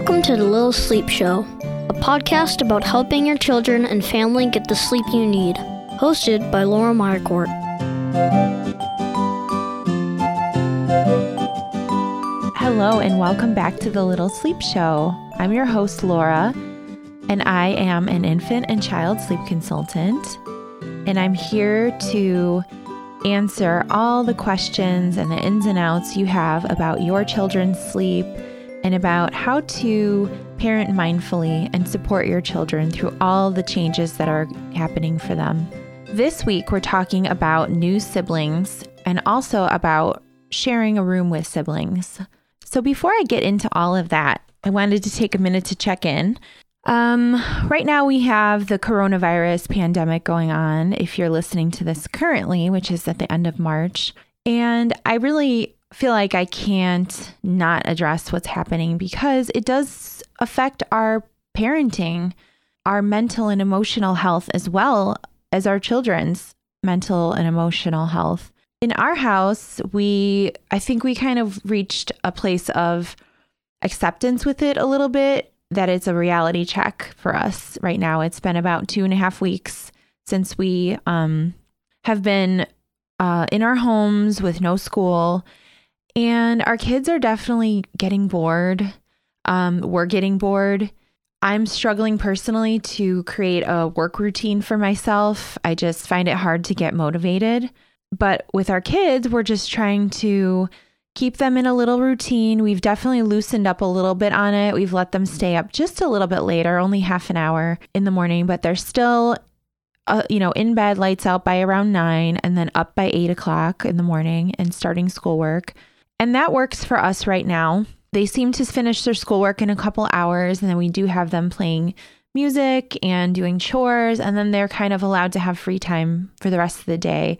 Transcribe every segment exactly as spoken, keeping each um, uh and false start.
Welcome to the Little Sleep Show, a podcast about helping your children and family get the sleep you need, hosted by Laura Meyercourt. Hello and welcome back to the Little Sleep Show. I'm your host, Laura, and I am an infant and child sleep consultant, and I'm here to answer all the questions and the ins and outs you have about your children's sleep, and about how to parent mindfully and support your children through all the changes that are happening for them. This week, we're talking about new siblings and also about sharing a room with siblings. So before I get into all of that, I wanted to take a minute to check in. Um, right now, we have the coronavirus pandemic going on, if you're listening to this currently, which is at the end of March. And I really feel like I can't not address what's happening because it does affect our parenting, our mental and emotional health, as well as our children's mental and emotional health. In our house, we, I think we kind of reached a place of acceptance with it a little bit, that it's a reality check for us right now. It's been about two and a half weeks since we um, have been uh, in our homes with no school. And our kids are definitely getting bored. Um, we're getting bored. I'm struggling personally to create a work routine for myself. I just find it hard to get motivated. But with our kids, we're just trying to keep them in a little routine. We've definitely loosened up a little bit on it. We've let them stay up just a little bit later, only half an hour in the morning, but they're still, uh, you know, in bed, lights out by around nine and then up by eight o'clock in the morning and starting schoolwork. And that works for us right now. They seem to finish their schoolwork in a couple hours, and then we do have them playing music and doing chores, and then they're kind of allowed to have free time for the rest of the day.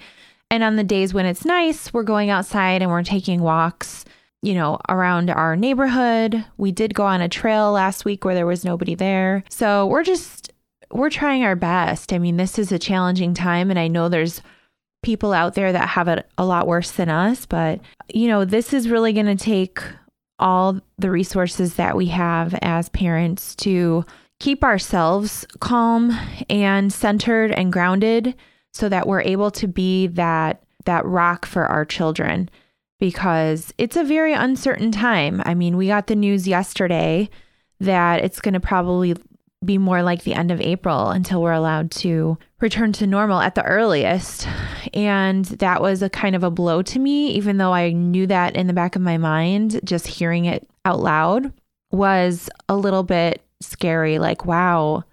And on the days when it's nice, we're going outside and we're taking walks, you know, around our neighborhood. We did go on a trail last week where there was nobody there. So we're just, we're trying our best. I mean, this is a challenging time, and I know there's people out there that have it a lot worse than us, but you know, this is really going to take all the resources that we have as parents to keep ourselves calm and centered and grounded so that we're able to be that, that rock for our children, because it's a very uncertain time. I mean, we got the news yesterday that it's going to probably be more like the end of April until we're allowed to return to normal at the earliest. And that was a kind of a blow to me, even though I knew that in the back of my mind, just hearing it out loud was a little bit scary. Like, wow,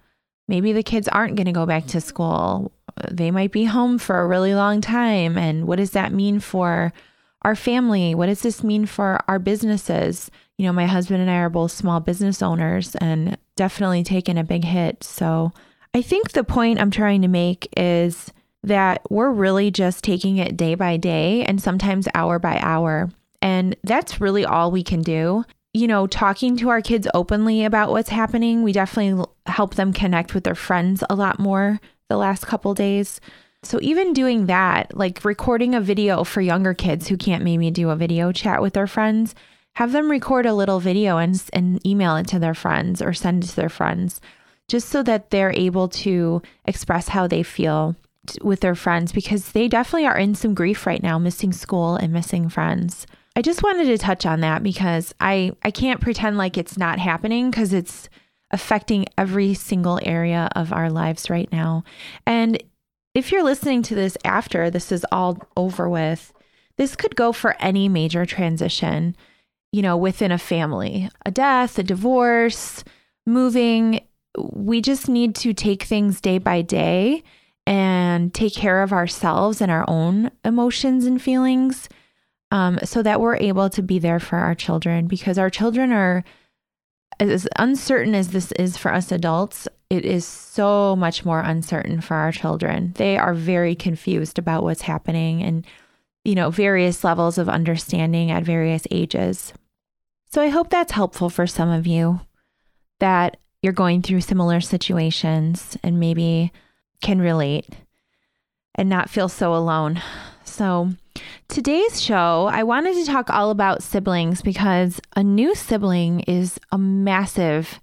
maybe the kids aren't going to go back to school. They might be home for a really long time. And what does that mean for our family? What does this mean for our businesses? You know, my husband and I are both small business owners and definitely taken a big hit. So I think the point I'm trying to make is that we're really just taking it day by day and sometimes hour by hour. And that's really all we can do. You know, talking to our kids openly about what's happening, we definitely help them connect with their friends a lot more the last couple days. So even doing that, like recording a video for younger kids who can't maybe do a video chat with their friends, have them record a little video and, and email it to their friends or send it to their friends, just so that they're able to express how they feel with their friends, because they definitely are in some grief right now, missing school and missing friends. I just wanted to touch on that because I, I can't pretend like it's not happening, because it's affecting every single area of our lives right now. And if you're listening to this after this is all over with, this could go for any major transition, you know, within a family, a death, a divorce, moving. We just need to take things day by day and take care of ourselves and our own emotions and feelings, um, so that we're able to be there for our children, because our children are, as uncertain as this is for us adults, it is so much more uncertain for our children. They are very confused about what's happening and, you know, various levels of understanding at various ages. So I hope that's helpful for some of you that you're going through similar situations and maybe can relate and not feel so alone. So today's show, I wanted to talk all about siblings because a new sibling is a massive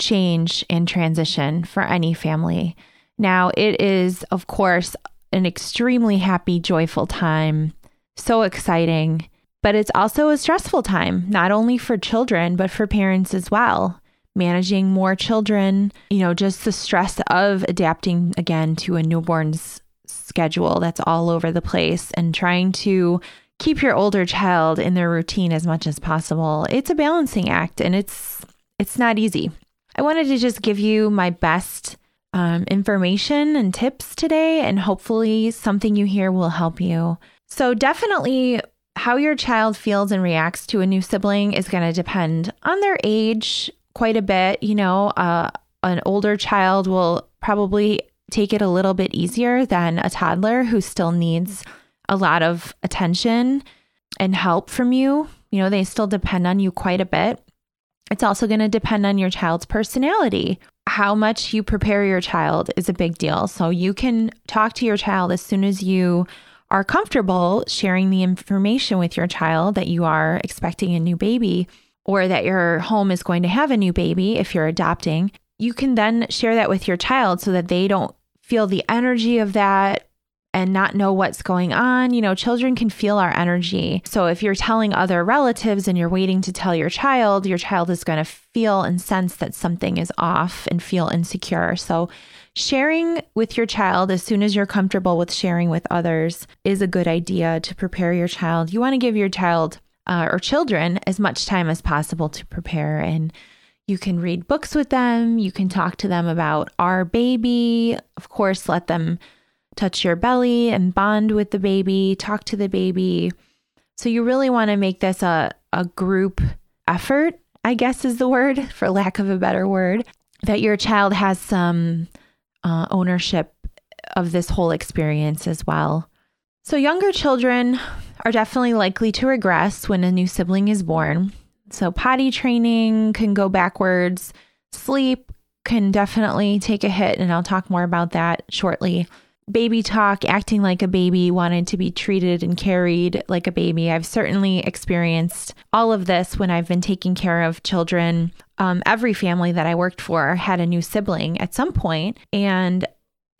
change and transition for any family. Now, it is, of course, an extremely happy, joyful time, so exciting, but it's also a stressful time, not only for children, but for parents as well. Managing more children, you know, just the stress of adapting again to a newborn's schedule that's all over the place and trying to keep your older child in their routine as much as possible. It's a balancing act and it's it's not easy. I wanted to just give you my best um, information and tips today, and hopefully something you hear will help you. So definitely how your child feels and reacts to a new sibling is going to depend on their age quite a bit. You know, uh, an older child will probably take it a little bit easier than a toddler who still needs a lot of attention and help from you. You know, they still depend on you quite a bit. It's also going to depend on your child's personality. How much you prepare your child is a big deal. So you can talk to your child as soon as you are comfortable sharing the information with your child that you are expecting a new baby or that your home is going to have a new baby if you're adopting. You can then share that with your child so that they don't feel the energy of that and not know what's going on. You know, children can feel our energy. So if you're telling other relatives and you're waiting to tell your child, your child is going to feel and sense that something is off and feel insecure. So sharing with your child as soon as you're comfortable with sharing with others is a good idea to prepare your child. You want to give your child uh, or children as much time as possible to prepare, and you can read books with them. You can talk to them about our baby. Of course, let them touch your belly and bond with the baby, talk to the baby. So you really want to make this a, a group effort, I guess is the word, for lack of a better word, that your child has some uh, ownership of this whole experience as well. So younger children are definitely likely to regress when a new sibling is born. So potty training can go backwards. Sleep can definitely take a hit, and I'll talk more about that shortly. Baby talk, acting like a baby, wanted to be treated and carried like a baby. I've certainly experienced all of this when I've been taking care of children. Um, every family that I worked for had a new sibling at some point and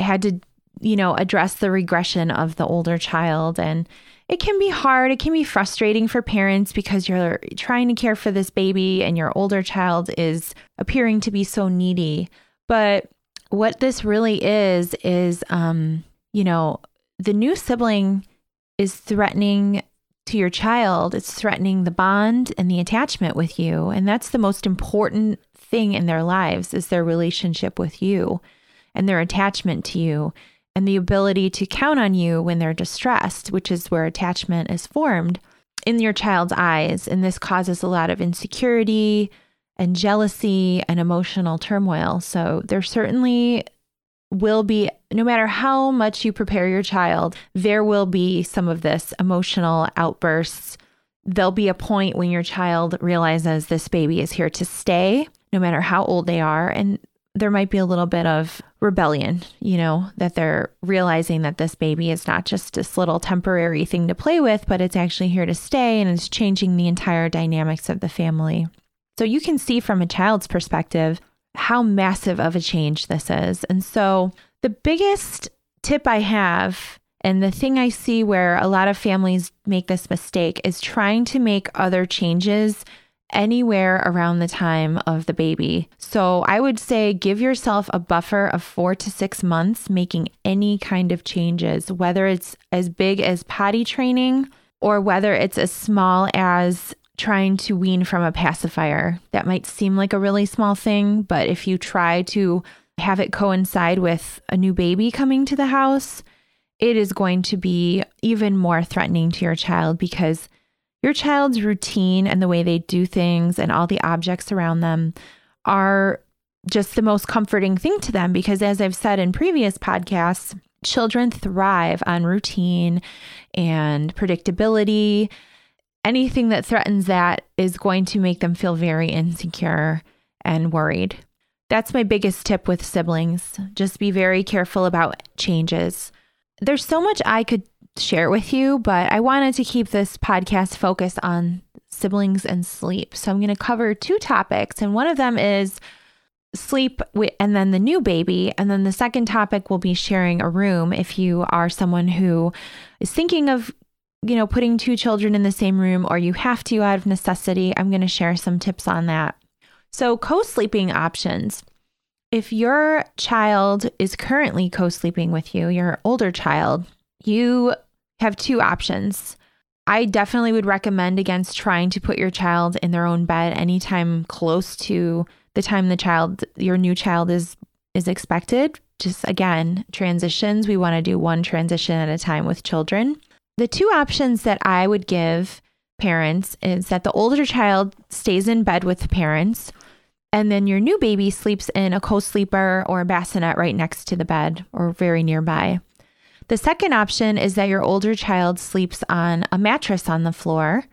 had to, you know, address the regression of the older child. And it can be hard. It can be frustrating for parents because you're trying to care for this baby and your older child is appearing to be so needy. But what this really is, is, um, you know, the new sibling is threatening to your child. It's threatening the bond and the attachment with you. And that's the most important thing in their lives, is their relationship with you and their attachment to you, and the ability to count on you when they're distressed, which is where attachment is formed in your child's eyes. And this causes a lot of insecurity and jealousy and emotional turmoil. So there certainly will be, no matter how much you prepare your child, there will be some of this emotional outbursts. There'll be a point when your child realizes this baby is here to stay, no matter how old they are. And there might be a little bit of rebellion, you know, that they're realizing that this baby is not just this little temporary thing to play with, but it's actually here to stay and it's changing the entire dynamics of the family. So you can see from a child's perspective how massive of a change this is. And so the biggest tip I have, and the thing I see where a lot of families make this mistake, is trying to make other changes anywhere around the time of the baby. So I would say give yourself a buffer of four to six months making any kind of changes, whether it's as big as potty training or whether it's as small as trying to wean from a pacifier. That might seem like a really small thing, but if you try to have it coincide with a new baby coming to the house, it is going to be even more threatening to your child, because your child's routine and the way they do things and all the objects around them are just the most comforting thing to them. Because as I've said in previous podcasts, children thrive on routine and predictability. Anything that threatens that is going to make them feel very insecure and worried. That's my biggest tip with siblings. Just be very careful about changes. There's so much I could share it with you, but I wanted to keep this podcast focused on siblings and sleep. So I'm going to cover two topics, and one of them is sleep and then the new baby. And then the second topic will be sharing a room. If you are someone who is thinking of, you know, putting two children in the same room, or you have to out of necessity, I'm going to share some tips on that. So co-sleeping options. If your child is currently co-sleeping with you, your older child, you have two options. I definitely would recommend against trying to put your child in their own bed anytime close to the time the child, your new child is is expected. Just again, transitions, we want to do one transition at a time with children. The two options that I would give parents is that the older child stays in bed with the parents, and then your new baby sleeps in a co-sleeper or a bassinet right next to the bed or very nearby. The second option is that your older child sleeps on a mattress on the floor,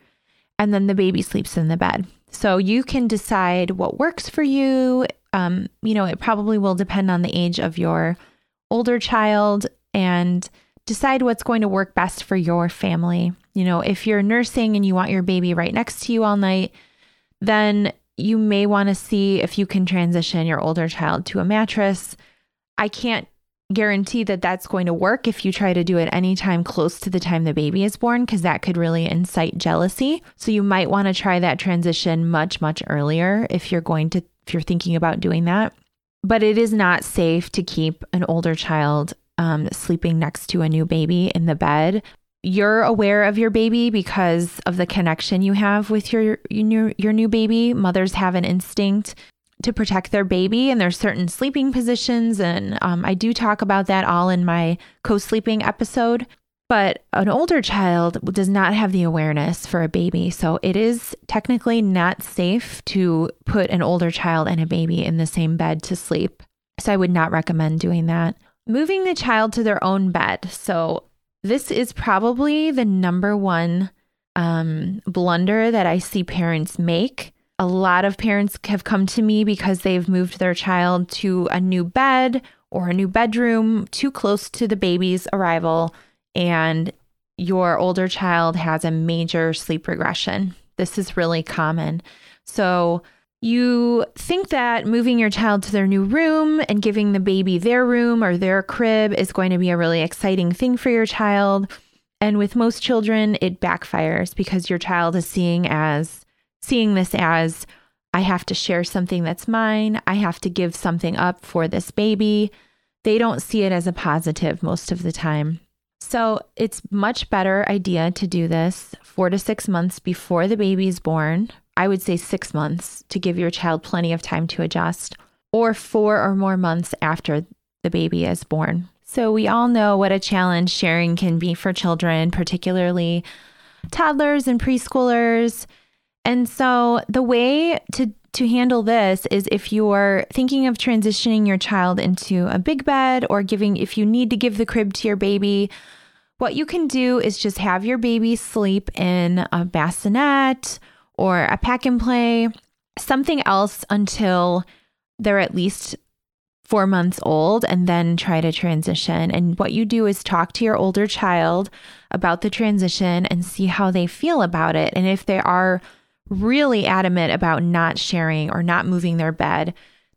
and then the baby sleeps in the bed. So you can decide what works for you. Um, you know, it probably will depend on the age of your older child, and decide what's going to work best for your family. You know, if you're nursing and you want your baby right next to you all night, then you may want to see if you can transition your older child to a mattress. I can't guarantee that that's going to work if you try to do it anytime close to the time the baby is born, because that could really incite jealousy. So you might want to try that transition much, much earlier if you're going to, if you're thinking about doing that. But it is not safe to keep an older child um, sleeping next to a new baby in the bed. You're aware of your baby because of the connection you have with your, your new, your new baby. Mothers have an instinct to protect their baby, and there's certain sleeping positions. And um, I do talk about that all in my co-sleeping episode, but an older child does not have the awareness for a baby. So it is technically not safe to put an older child and a baby in the same bed to sleep. So I would not recommend doing that. Moving the child to their own bed. So this is probably the number one um, blunder that I see parents make. A lot of parents have come to me because they've moved their child to a new bed or a new bedroom too close to the baby's arrival, and your older child has a major sleep regression. This is really common. So you think that moving your child to their new room and giving the baby their room or their crib is going to be a really exciting thing for your child. And with most children, it backfires because your child is seeing as Seeing this as, I have to share something that's mine. I have to give something up for this baby. They don't see it as a positive most of the time. So it's much better idea to do this four to six months before the baby is born. I would say six months to give your child plenty of time to adjust, or four or more months after the baby is born. So we all know what a challenge sharing can be for children, particularly toddlers and preschoolers. And so the way to, to handle this is if you're thinking of transitioning your child into a big bed or giving, if you need to give the crib to your baby, what you can do is just have your baby sleep in a bassinet or a pack and play, something else until they're at least four months old, and then try to transition. And what you do is talk to your older child about the transition and see how they feel about it. And if they are really adamant about not sharing or not moving their bed,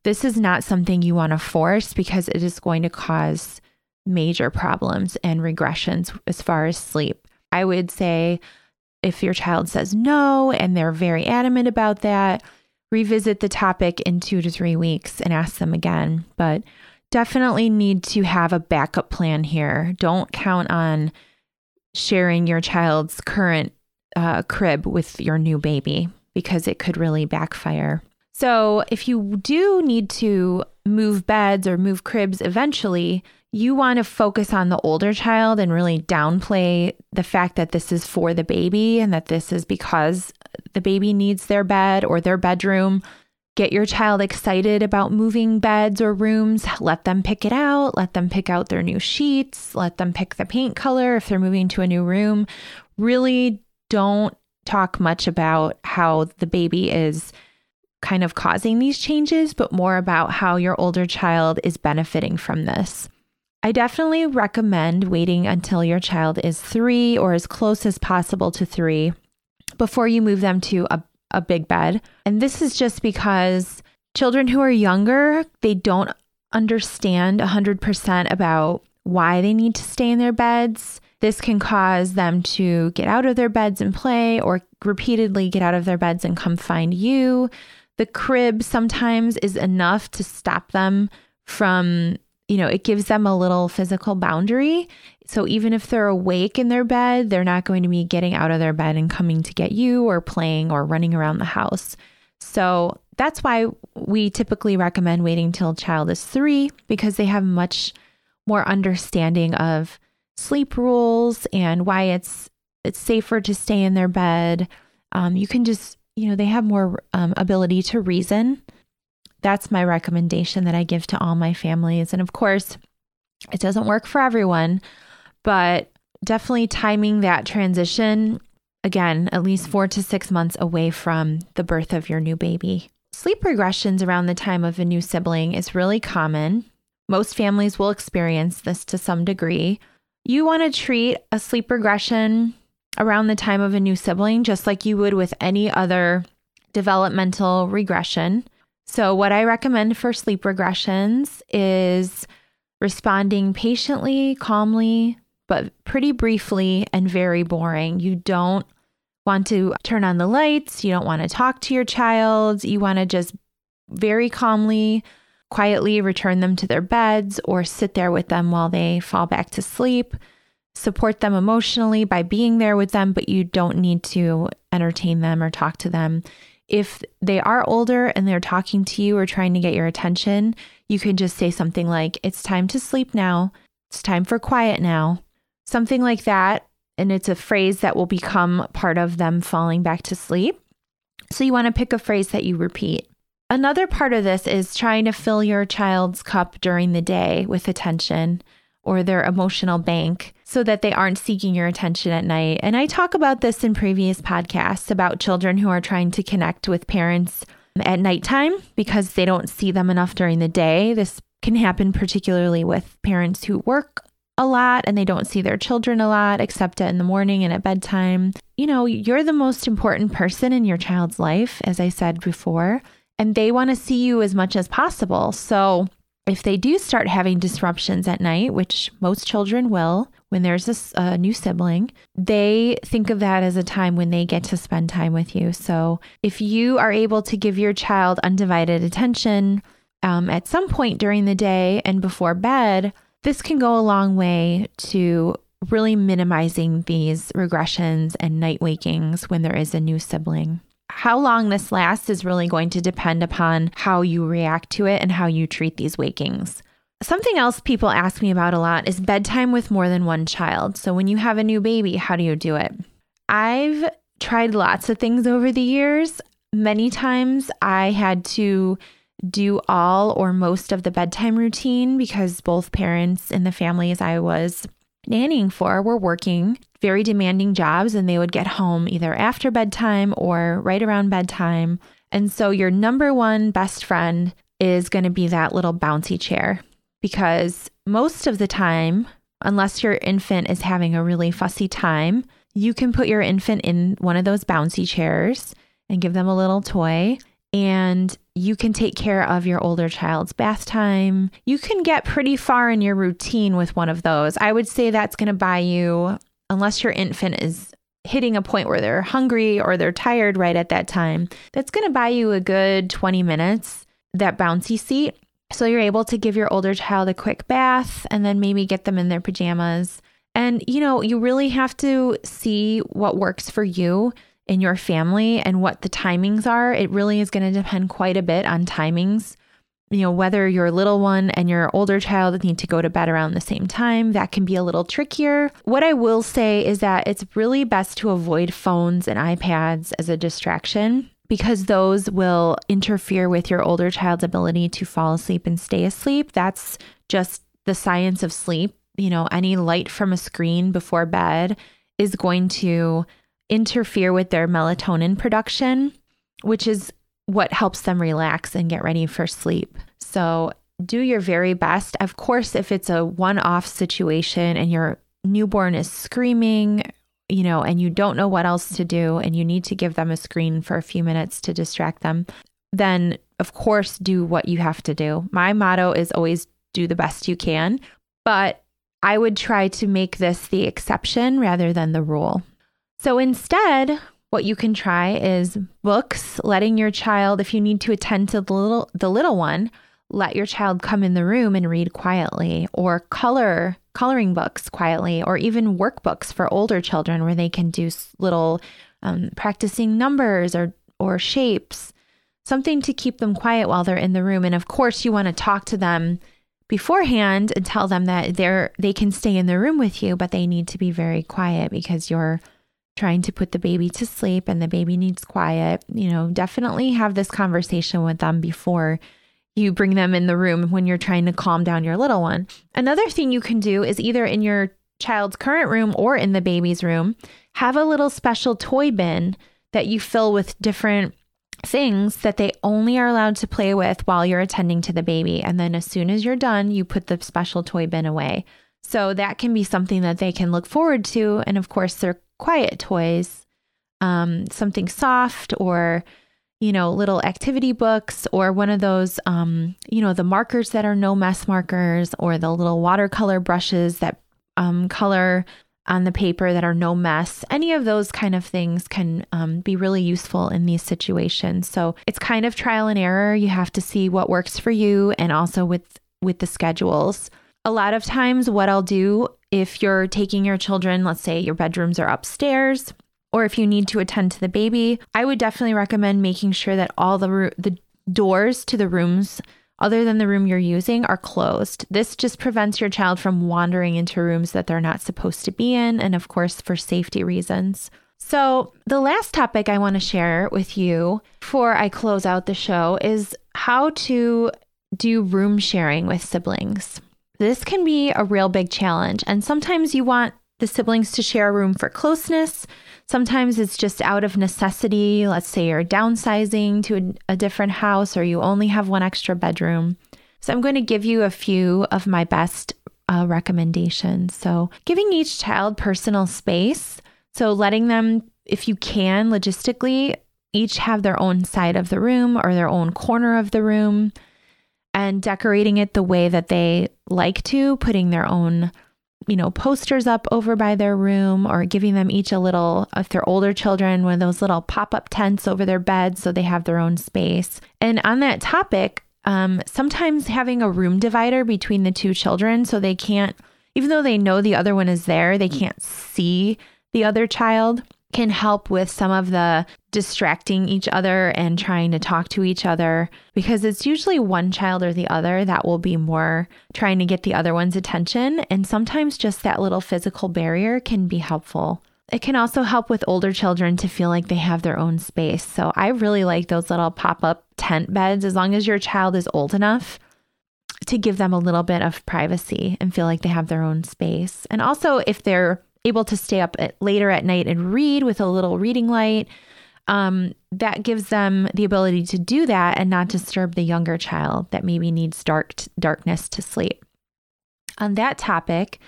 this is not something you want to force, because it is going to cause major problems and regressions as far as sleep. I would say if your child says no and they're very adamant about that, revisit the topic in two to three weeks and ask them again. But definitely need to have a backup plan here. Don't count on sharing your child's current Uh, crib with your new baby, because it could really backfire. So if you do need to move beds or move cribs eventually, you want to focus on the older child and really downplay the fact that this is for the baby and that this is because the baby needs their bed or their bedroom. Get your child excited about moving beds or rooms. Let them pick it out. Let them pick out their new sheets. Let them pick the paint color if they're moving to a new room. Really don't talk much about how the baby is kind of causing these changes, but more about how your older child is benefiting from this. I definitely recommend waiting until your child is three or as close as possible to three before you move them to a, a big bed. And this is just because children who are younger, they don't understand one hundred percent about why they need to stay in their beds. This can cause them to get out of their beds and play, or repeatedly get out of their beds and come find you. The crib sometimes is enough to stop them from, you know, it gives them a little physical boundary. So even if they're awake in their bed, they're not going to be getting out of their bed and coming to get you or playing or running around the house. So that's why we typically recommend waiting till child is three, because they have much more understanding of sleep rules and why it's it's safer to stay in their bed. Um, you can just, you know, they have more um, ability to reason. That's my recommendation that I give to all my families. And of course, it doesn't work for everyone, but definitely timing that transition, again, at least four to six months away from the birth of your new baby. Sleep regressions around the time of a new sibling is really common. Most families will experience this to some degree. You want to treat a sleep regression around the time of a new sibling just like you would with any other developmental regression. So what I recommend for sleep regressions is responding patiently, calmly, but pretty briefly and very boring. You don't want to turn on the lights. You don't want to talk to your child. You want to just very calmly, quietly return them to their beds or sit there with them while they fall back to sleep. Support them emotionally by being there with them, but you don't need to entertain them or talk to them. If they are older and they're talking to you or trying to get your attention, you can just say something like, "It's time to sleep now. It's time for quiet now." Something like that. And it's a phrase that will become part of them falling back to sleep. So you want to pick a phrase that you repeat. Another part of this is trying to fill your child's cup during the day with attention or their emotional bank so that they aren't seeking your attention at night. And I talk about this in previous podcasts about children who are trying to connect with parents at nighttime because they don't see them enough during the day. This can happen particularly with parents who work a lot and they don't see their children a lot except in the morning and at bedtime. You know, you're the most important person in your child's life, as I said before. And they want to see you as much as possible. So if they do start having disruptions at night, which most children will when there's a, a new sibling, they think of that as a time when they get to spend time with you. So if you are able to give your child undivided attention um, at some point during the day and before bed, this can go a long way to really minimizing these regressions and night wakings when there is a new sibling. How long this lasts is really going to depend upon how you react to it and how you treat these wakings. Something else people ask me about a lot is bedtime with more than one child. So when you have a new baby, how do you do it? I've tried lots of things over the years. Many times I had to do all or most of the bedtime routine because both parents in the families I was nannying for were working very demanding jobs, and they would get home either after bedtime or right around bedtime. And so your number one best friend is going to be that little bouncy chair, because most of the time, unless your infant is having a really fussy time, you can put your infant in one of those bouncy chairs and give them a little toy, and you can take care of your older child's bath time. You can get pretty far in your routine with one of those. I would say that's going to buy you, unless your infant is hitting a point where they're hungry or they're tired right at that time, that's going to buy you a good twenty minutes, that bouncy seat. So you're able to give your older child a quick bath and then maybe get them in their pajamas. And, you know, you really have to see what works for you in your family and what the timings are. It really is going to depend quite a bit on timings. You know, whether your little one and your older child need to go to bed around the same time, that can be a little trickier. What I will say is that it's really best to avoid phones and iPads as a distraction, because those will interfere with your older child's ability to fall asleep and stay asleep. That's just the science of sleep. You know, any light from a screen before bed is going to interfere with their melatonin production, which is what helps them relax and get ready for sleep. So do your very best. Of course, if it's a one-off situation and your newborn is screaming, you know, and you don't know what else to do, and you need to give them a screen for a few minutes to distract them, then of course do what you have to do. My motto is always do the best you can, but I would try to make this the exception rather than the rule. So instead, what you can try is books, letting your child, if you need to attend to the little, the little one, let your child come in the room and read quietly, or color coloring books quietly, or even workbooks for older children where they can do little um, practicing numbers or or shapes, something to keep them quiet while they're in the room. And of course, you want to talk to them beforehand and tell them that they're they can stay in the room with you, but they need to be very quiet because you're trying to put the baby to sleep and the baby needs quiet. You know, definitely have this conversation with them before you bring them in the room when you're trying to calm down your little one. Another thing you can do is either in your child's current room or in the baby's room, have a little special toy bin that you fill with different things that they only are allowed to play with while you're attending to the baby. And then as soon as you're done, you put the special toy bin away. So that can be something that they can look forward to. And of course, they're quiet toys, um, something soft, or you know, little activity books, or one of those, um, you know, the markers that are no mess markers, or the little watercolor brushes that um, color on the paper that are no mess. Any of those kind of things can um, be really useful in these situations. So it's kind of trial and error. You have to see what works for you, and also with with the schedules. A lot of times what I'll do if you're taking your children, let's say your bedrooms are upstairs, or if you need to attend to the baby, I would definitely recommend making sure that all the ro- the doors to the rooms other than the room you're using are closed. This just prevents your child from wandering into rooms that they're not supposed to be in, and of course for safety reasons. So the last topic I want to share with you before I close out the show is how to do room sharing with siblings. This can be a real big challenge, and sometimes you want the siblings to share a room for closeness. Sometimes it's just out of necessity. Let's say you're downsizing to a, a different house, or you only have one extra bedroom. So I'm going to give you a few of my best uh, recommendations. So giving each child personal space. So letting them, if you can, logistically, each have their own side of the room or their own corner of the room, and decorating it the way that they like to, putting their own you know, posters up over by their room, or giving them each a little, if they're older children, one of those little pop-up tents over their bed so they have their own space. And on that topic, um, sometimes having a room divider between the two children so they can't, even though they know the other one is there, they can't see the other child, can help with some of the distracting each other and trying to talk to each other, because it's usually one child or the other that will be more trying to get the other one's attention. And sometimes just that little physical barrier can be helpful. It can also help with older children to feel like they have their own space. So I really like those little pop-up tent beds, as long as your child is old enough to give them a little bit of privacy and feel like they have their own space. And also if they're able to stay up at, later at night and read with a little reading light, um, that gives them the ability to do that and not disturb the younger child that maybe needs dark t- darkness to sleep. On that topic,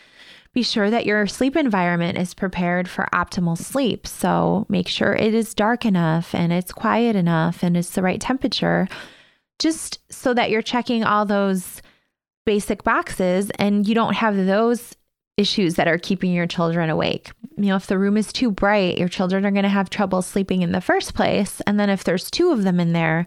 be sure that your sleep environment is prepared for optimal sleep. So make sure it is dark enough and it's quiet enough and it's the right temperature, just so that you're checking all those basic boxes and you don't have those issues that are keeping your children awake. You know, if the room is too bright, your children are going to have trouble sleeping in the first place. And then if there's two of them in there,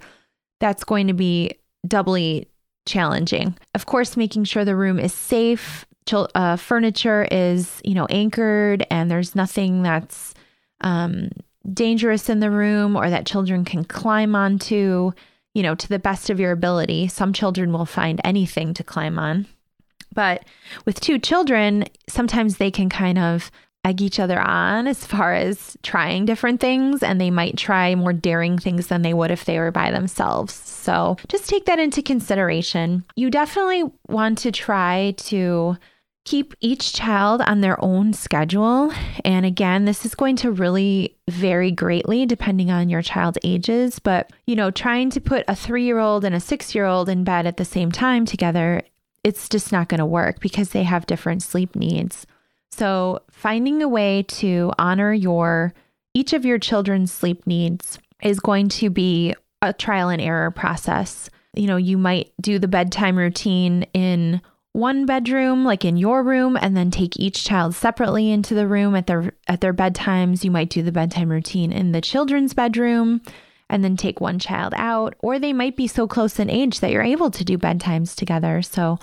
that's going to be doubly challenging. Of course, making sure the room is safe, Chil- uh, furniture is, you know, anchored, and there's nothing that's um, dangerous in the room or that children can climb onto, you know, to the best of your ability. Some children will find anything to climb on. But with two children, sometimes they can kind of egg each other on as far as trying different things, and they might try more daring things than they would if they were by themselves. So just take that into consideration. You definitely want to try to Keep each child on their own schedule. And again, this is going to really vary greatly depending on your child's ages. But, you know, trying to put a three-year-old and a six-year-old in bed at the same time together, it's just not going to work because they have different sleep needs. So finding a way to honor your each of your children's sleep needs is going to be a trial and error process. You know, you might do the bedtime routine in one bedroom, like in your room, and then take each child separately into the room at their at their bedtimes. You might do the bedtime routine in the children's bedroom and then take one child out, or they might be so close in age that you're able to do bedtimes together. So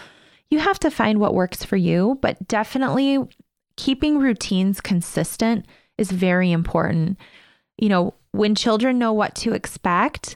you have to find what works for you, but definitely keeping routines consistent is very important. You know, when children know what to expect,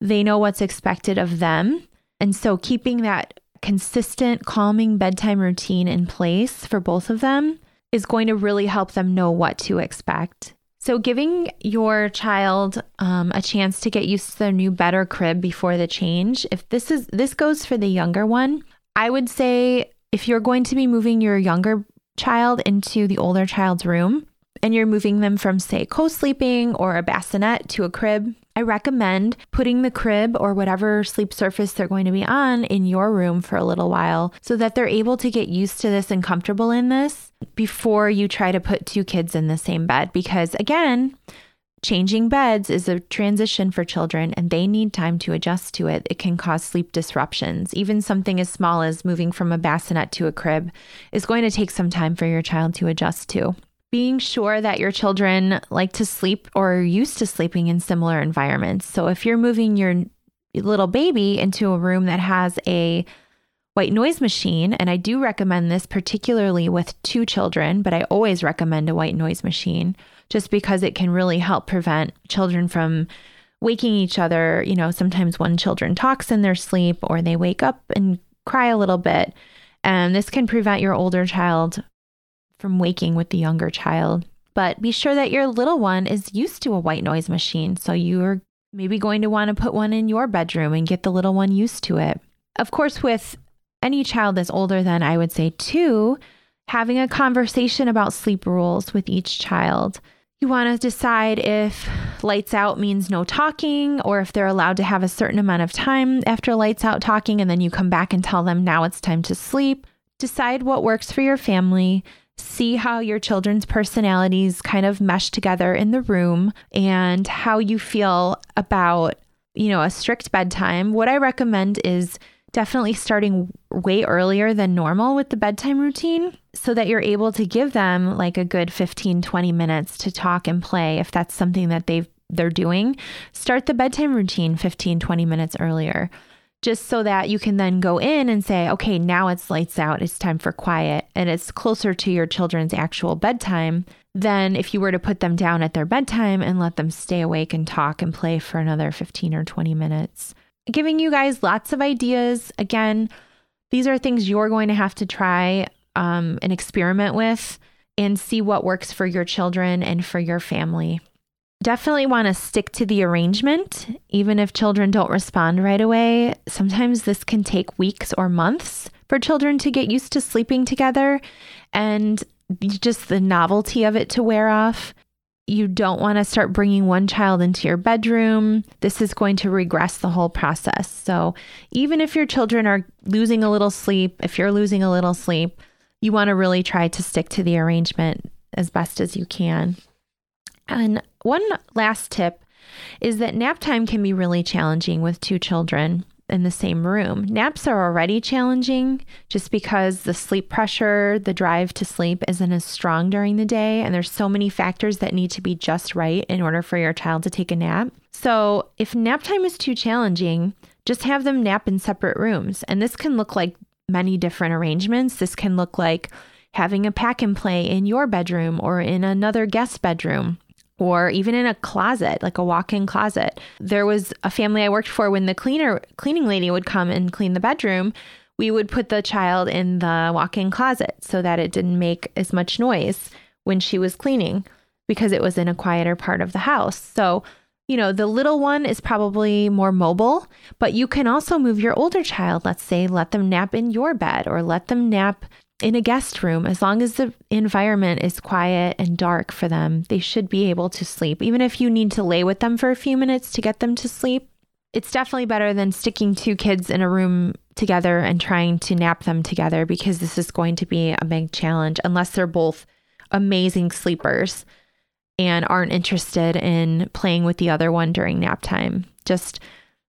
they know what's expected of them. And so keeping that consistent, calming bedtime routine in place for both of them is going to really help them know what to expect. So giving your child um, a chance to get used to their new better crib before the change. If this is this goes for the younger one, I would say if you're going to be moving your younger child into the older child's room and you're moving them from, say, co-sleeping or a bassinet to a crib, I recommend putting the crib or whatever sleep surface they're going to be on in your room for a little while so that they're able to get used to this and comfortable in this before you try to put two kids in the same bed. Because again, changing beds is a transition for children and they need time to adjust to it. It can cause sleep disruptions. Even something as small as moving from a bassinet to a crib is going to take some time for your child to adjust to. Being sure that your children like to sleep or are used to sleeping in similar environments. So if you're moving your little baby into a room that has a white noise machine, and I do recommend this particularly with two children, but I always recommend a white noise machine just because it can really help prevent children from waking each other. You know, sometimes one children talks in their sleep or they wake up and cry a little bit. And this can prevent your older child from waking with the younger child. But be sure that your little one is used to a white noise machine. So you're maybe going to want to put one in your bedroom and get the little one used to it. Of course, with any child that's older than, I would say two, having a conversation about sleep rules with each child. You want to decide if lights out means no talking, or if they're allowed to have a certain amount of time after lights out talking, and then you come back and tell them now it's time to sleep. Decide what works for your family. See how your children's personalities kind of mesh together in the room and how you feel about, you know, a strict bedtime. What I recommend is definitely starting way earlier than normal with the bedtime routine so that you're able to give them like a good fifteen, twenty minutes to talk and play. If that's something that they've, they're doing, start the bedtime routine fifteen, twenty minutes earlier, just so that you can then go in and say, okay, now it's lights out, it's time for quiet, and it's closer to your children's actual bedtime than if you were to put them down at their bedtime and let them stay awake and talk and play for another fifteen or twenty minutes. Giving you guys lots of ideas. Again, these are things you're going to have to try um, and experiment with and see what works for your children and for your family. Definitely want to stick to the arrangement, even if children don't respond right away. Sometimes this can take weeks or months for children to get used to sleeping together and just the novelty of it to wear off. You don't want to start bringing one child into your bedroom. This is going to regress the whole process. So even if your children are losing a little sleep, if you're losing a little sleep, you want to really try to stick to the arrangement as best as you can. And one last tip is that nap time can be really challenging with two children in the same room. Naps are already challenging just because the sleep pressure, the drive to sleep isn't as strong during the day. And there's so many factors that need to be just right in order for your child to take a nap. So if nap time is too challenging, just have them nap in separate rooms. And this can look like many different arrangements. This can look like having a pack and play in your bedroom or in another guest bedroom, or even in a closet, like a walk-in closet. There was a family I worked for, when the cleaner cleaning lady would come and clean the bedroom, we would put the child in the walk-in closet so that it didn't make as much noise when she was cleaning because it was in a quieter part of the house. So, you know, the little one is probably more mobile, but you can also move your older child, let's say, let them nap in your bed or let them nap in a guest room, as long as the environment is quiet and dark for them, they should be able to sleep. Even if you need to lay with them for a few minutes to get them to sleep, it's definitely better than sticking two kids in a room together and trying to nap them together, because this is going to be a big challenge unless they're both amazing sleepers and aren't interested in playing with the other one during nap time. Just,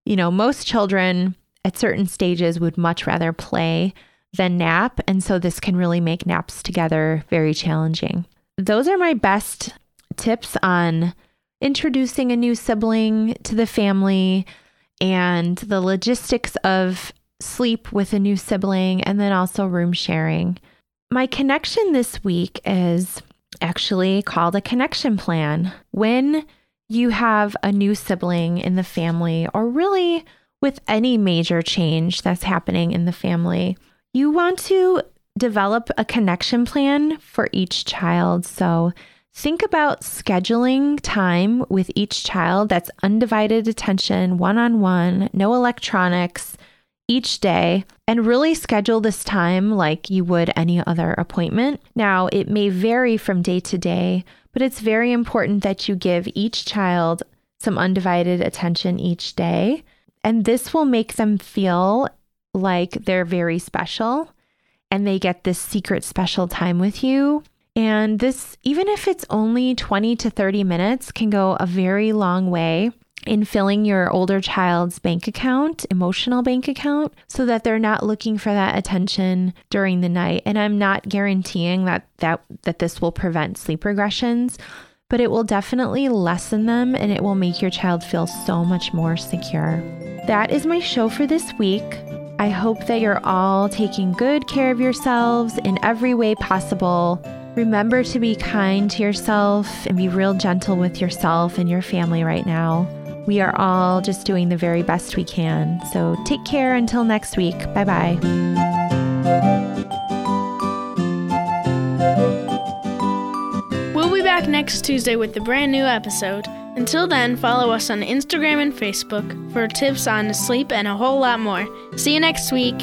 you know, most children at certain stages would much rather play than nap. And so this can really make naps together very challenging. Those are my best tips on introducing a new sibling to the family and the logistics of sleep with a new sibling, and then also room sharing. My connection this week is actually called a connection plan. When you have a new sibling in the family, or really with any major change that's happening in the family, you want to develop a connection plan for each child. So think about scheduling time with each child that's undivided attention, one-on-one, no electronics each day, and really schedule this time like you would any other appointment. Now, it may vary from day to day, but it's very important that you give each child some undivided attention each day, and this will make them feel like they're very special and they get this secret special time with you. And this, even if it's only twenty to thirty minutes, can go a very long way in filling your older child's bank account, emotional bank account, so that they're not looking for that attention during the night. And I'm not guaranteeing that that, that this will prevent sleep regressions, but it will definitely lessen them, and it will make your child feel so much more secure. That is my show for this week. I hope that you're all taking good care of yourselves in every way possible. Remember to be kind to yourself and be real gentle with yourself and your family right now. We are all just doing the very best we can. So take care until next week. Bye-bye. We'll be back next Tuesday with a brand new episode. Until then, follow us on Instagram and Facebook for tips on sleep and a whole lot more. See you next week.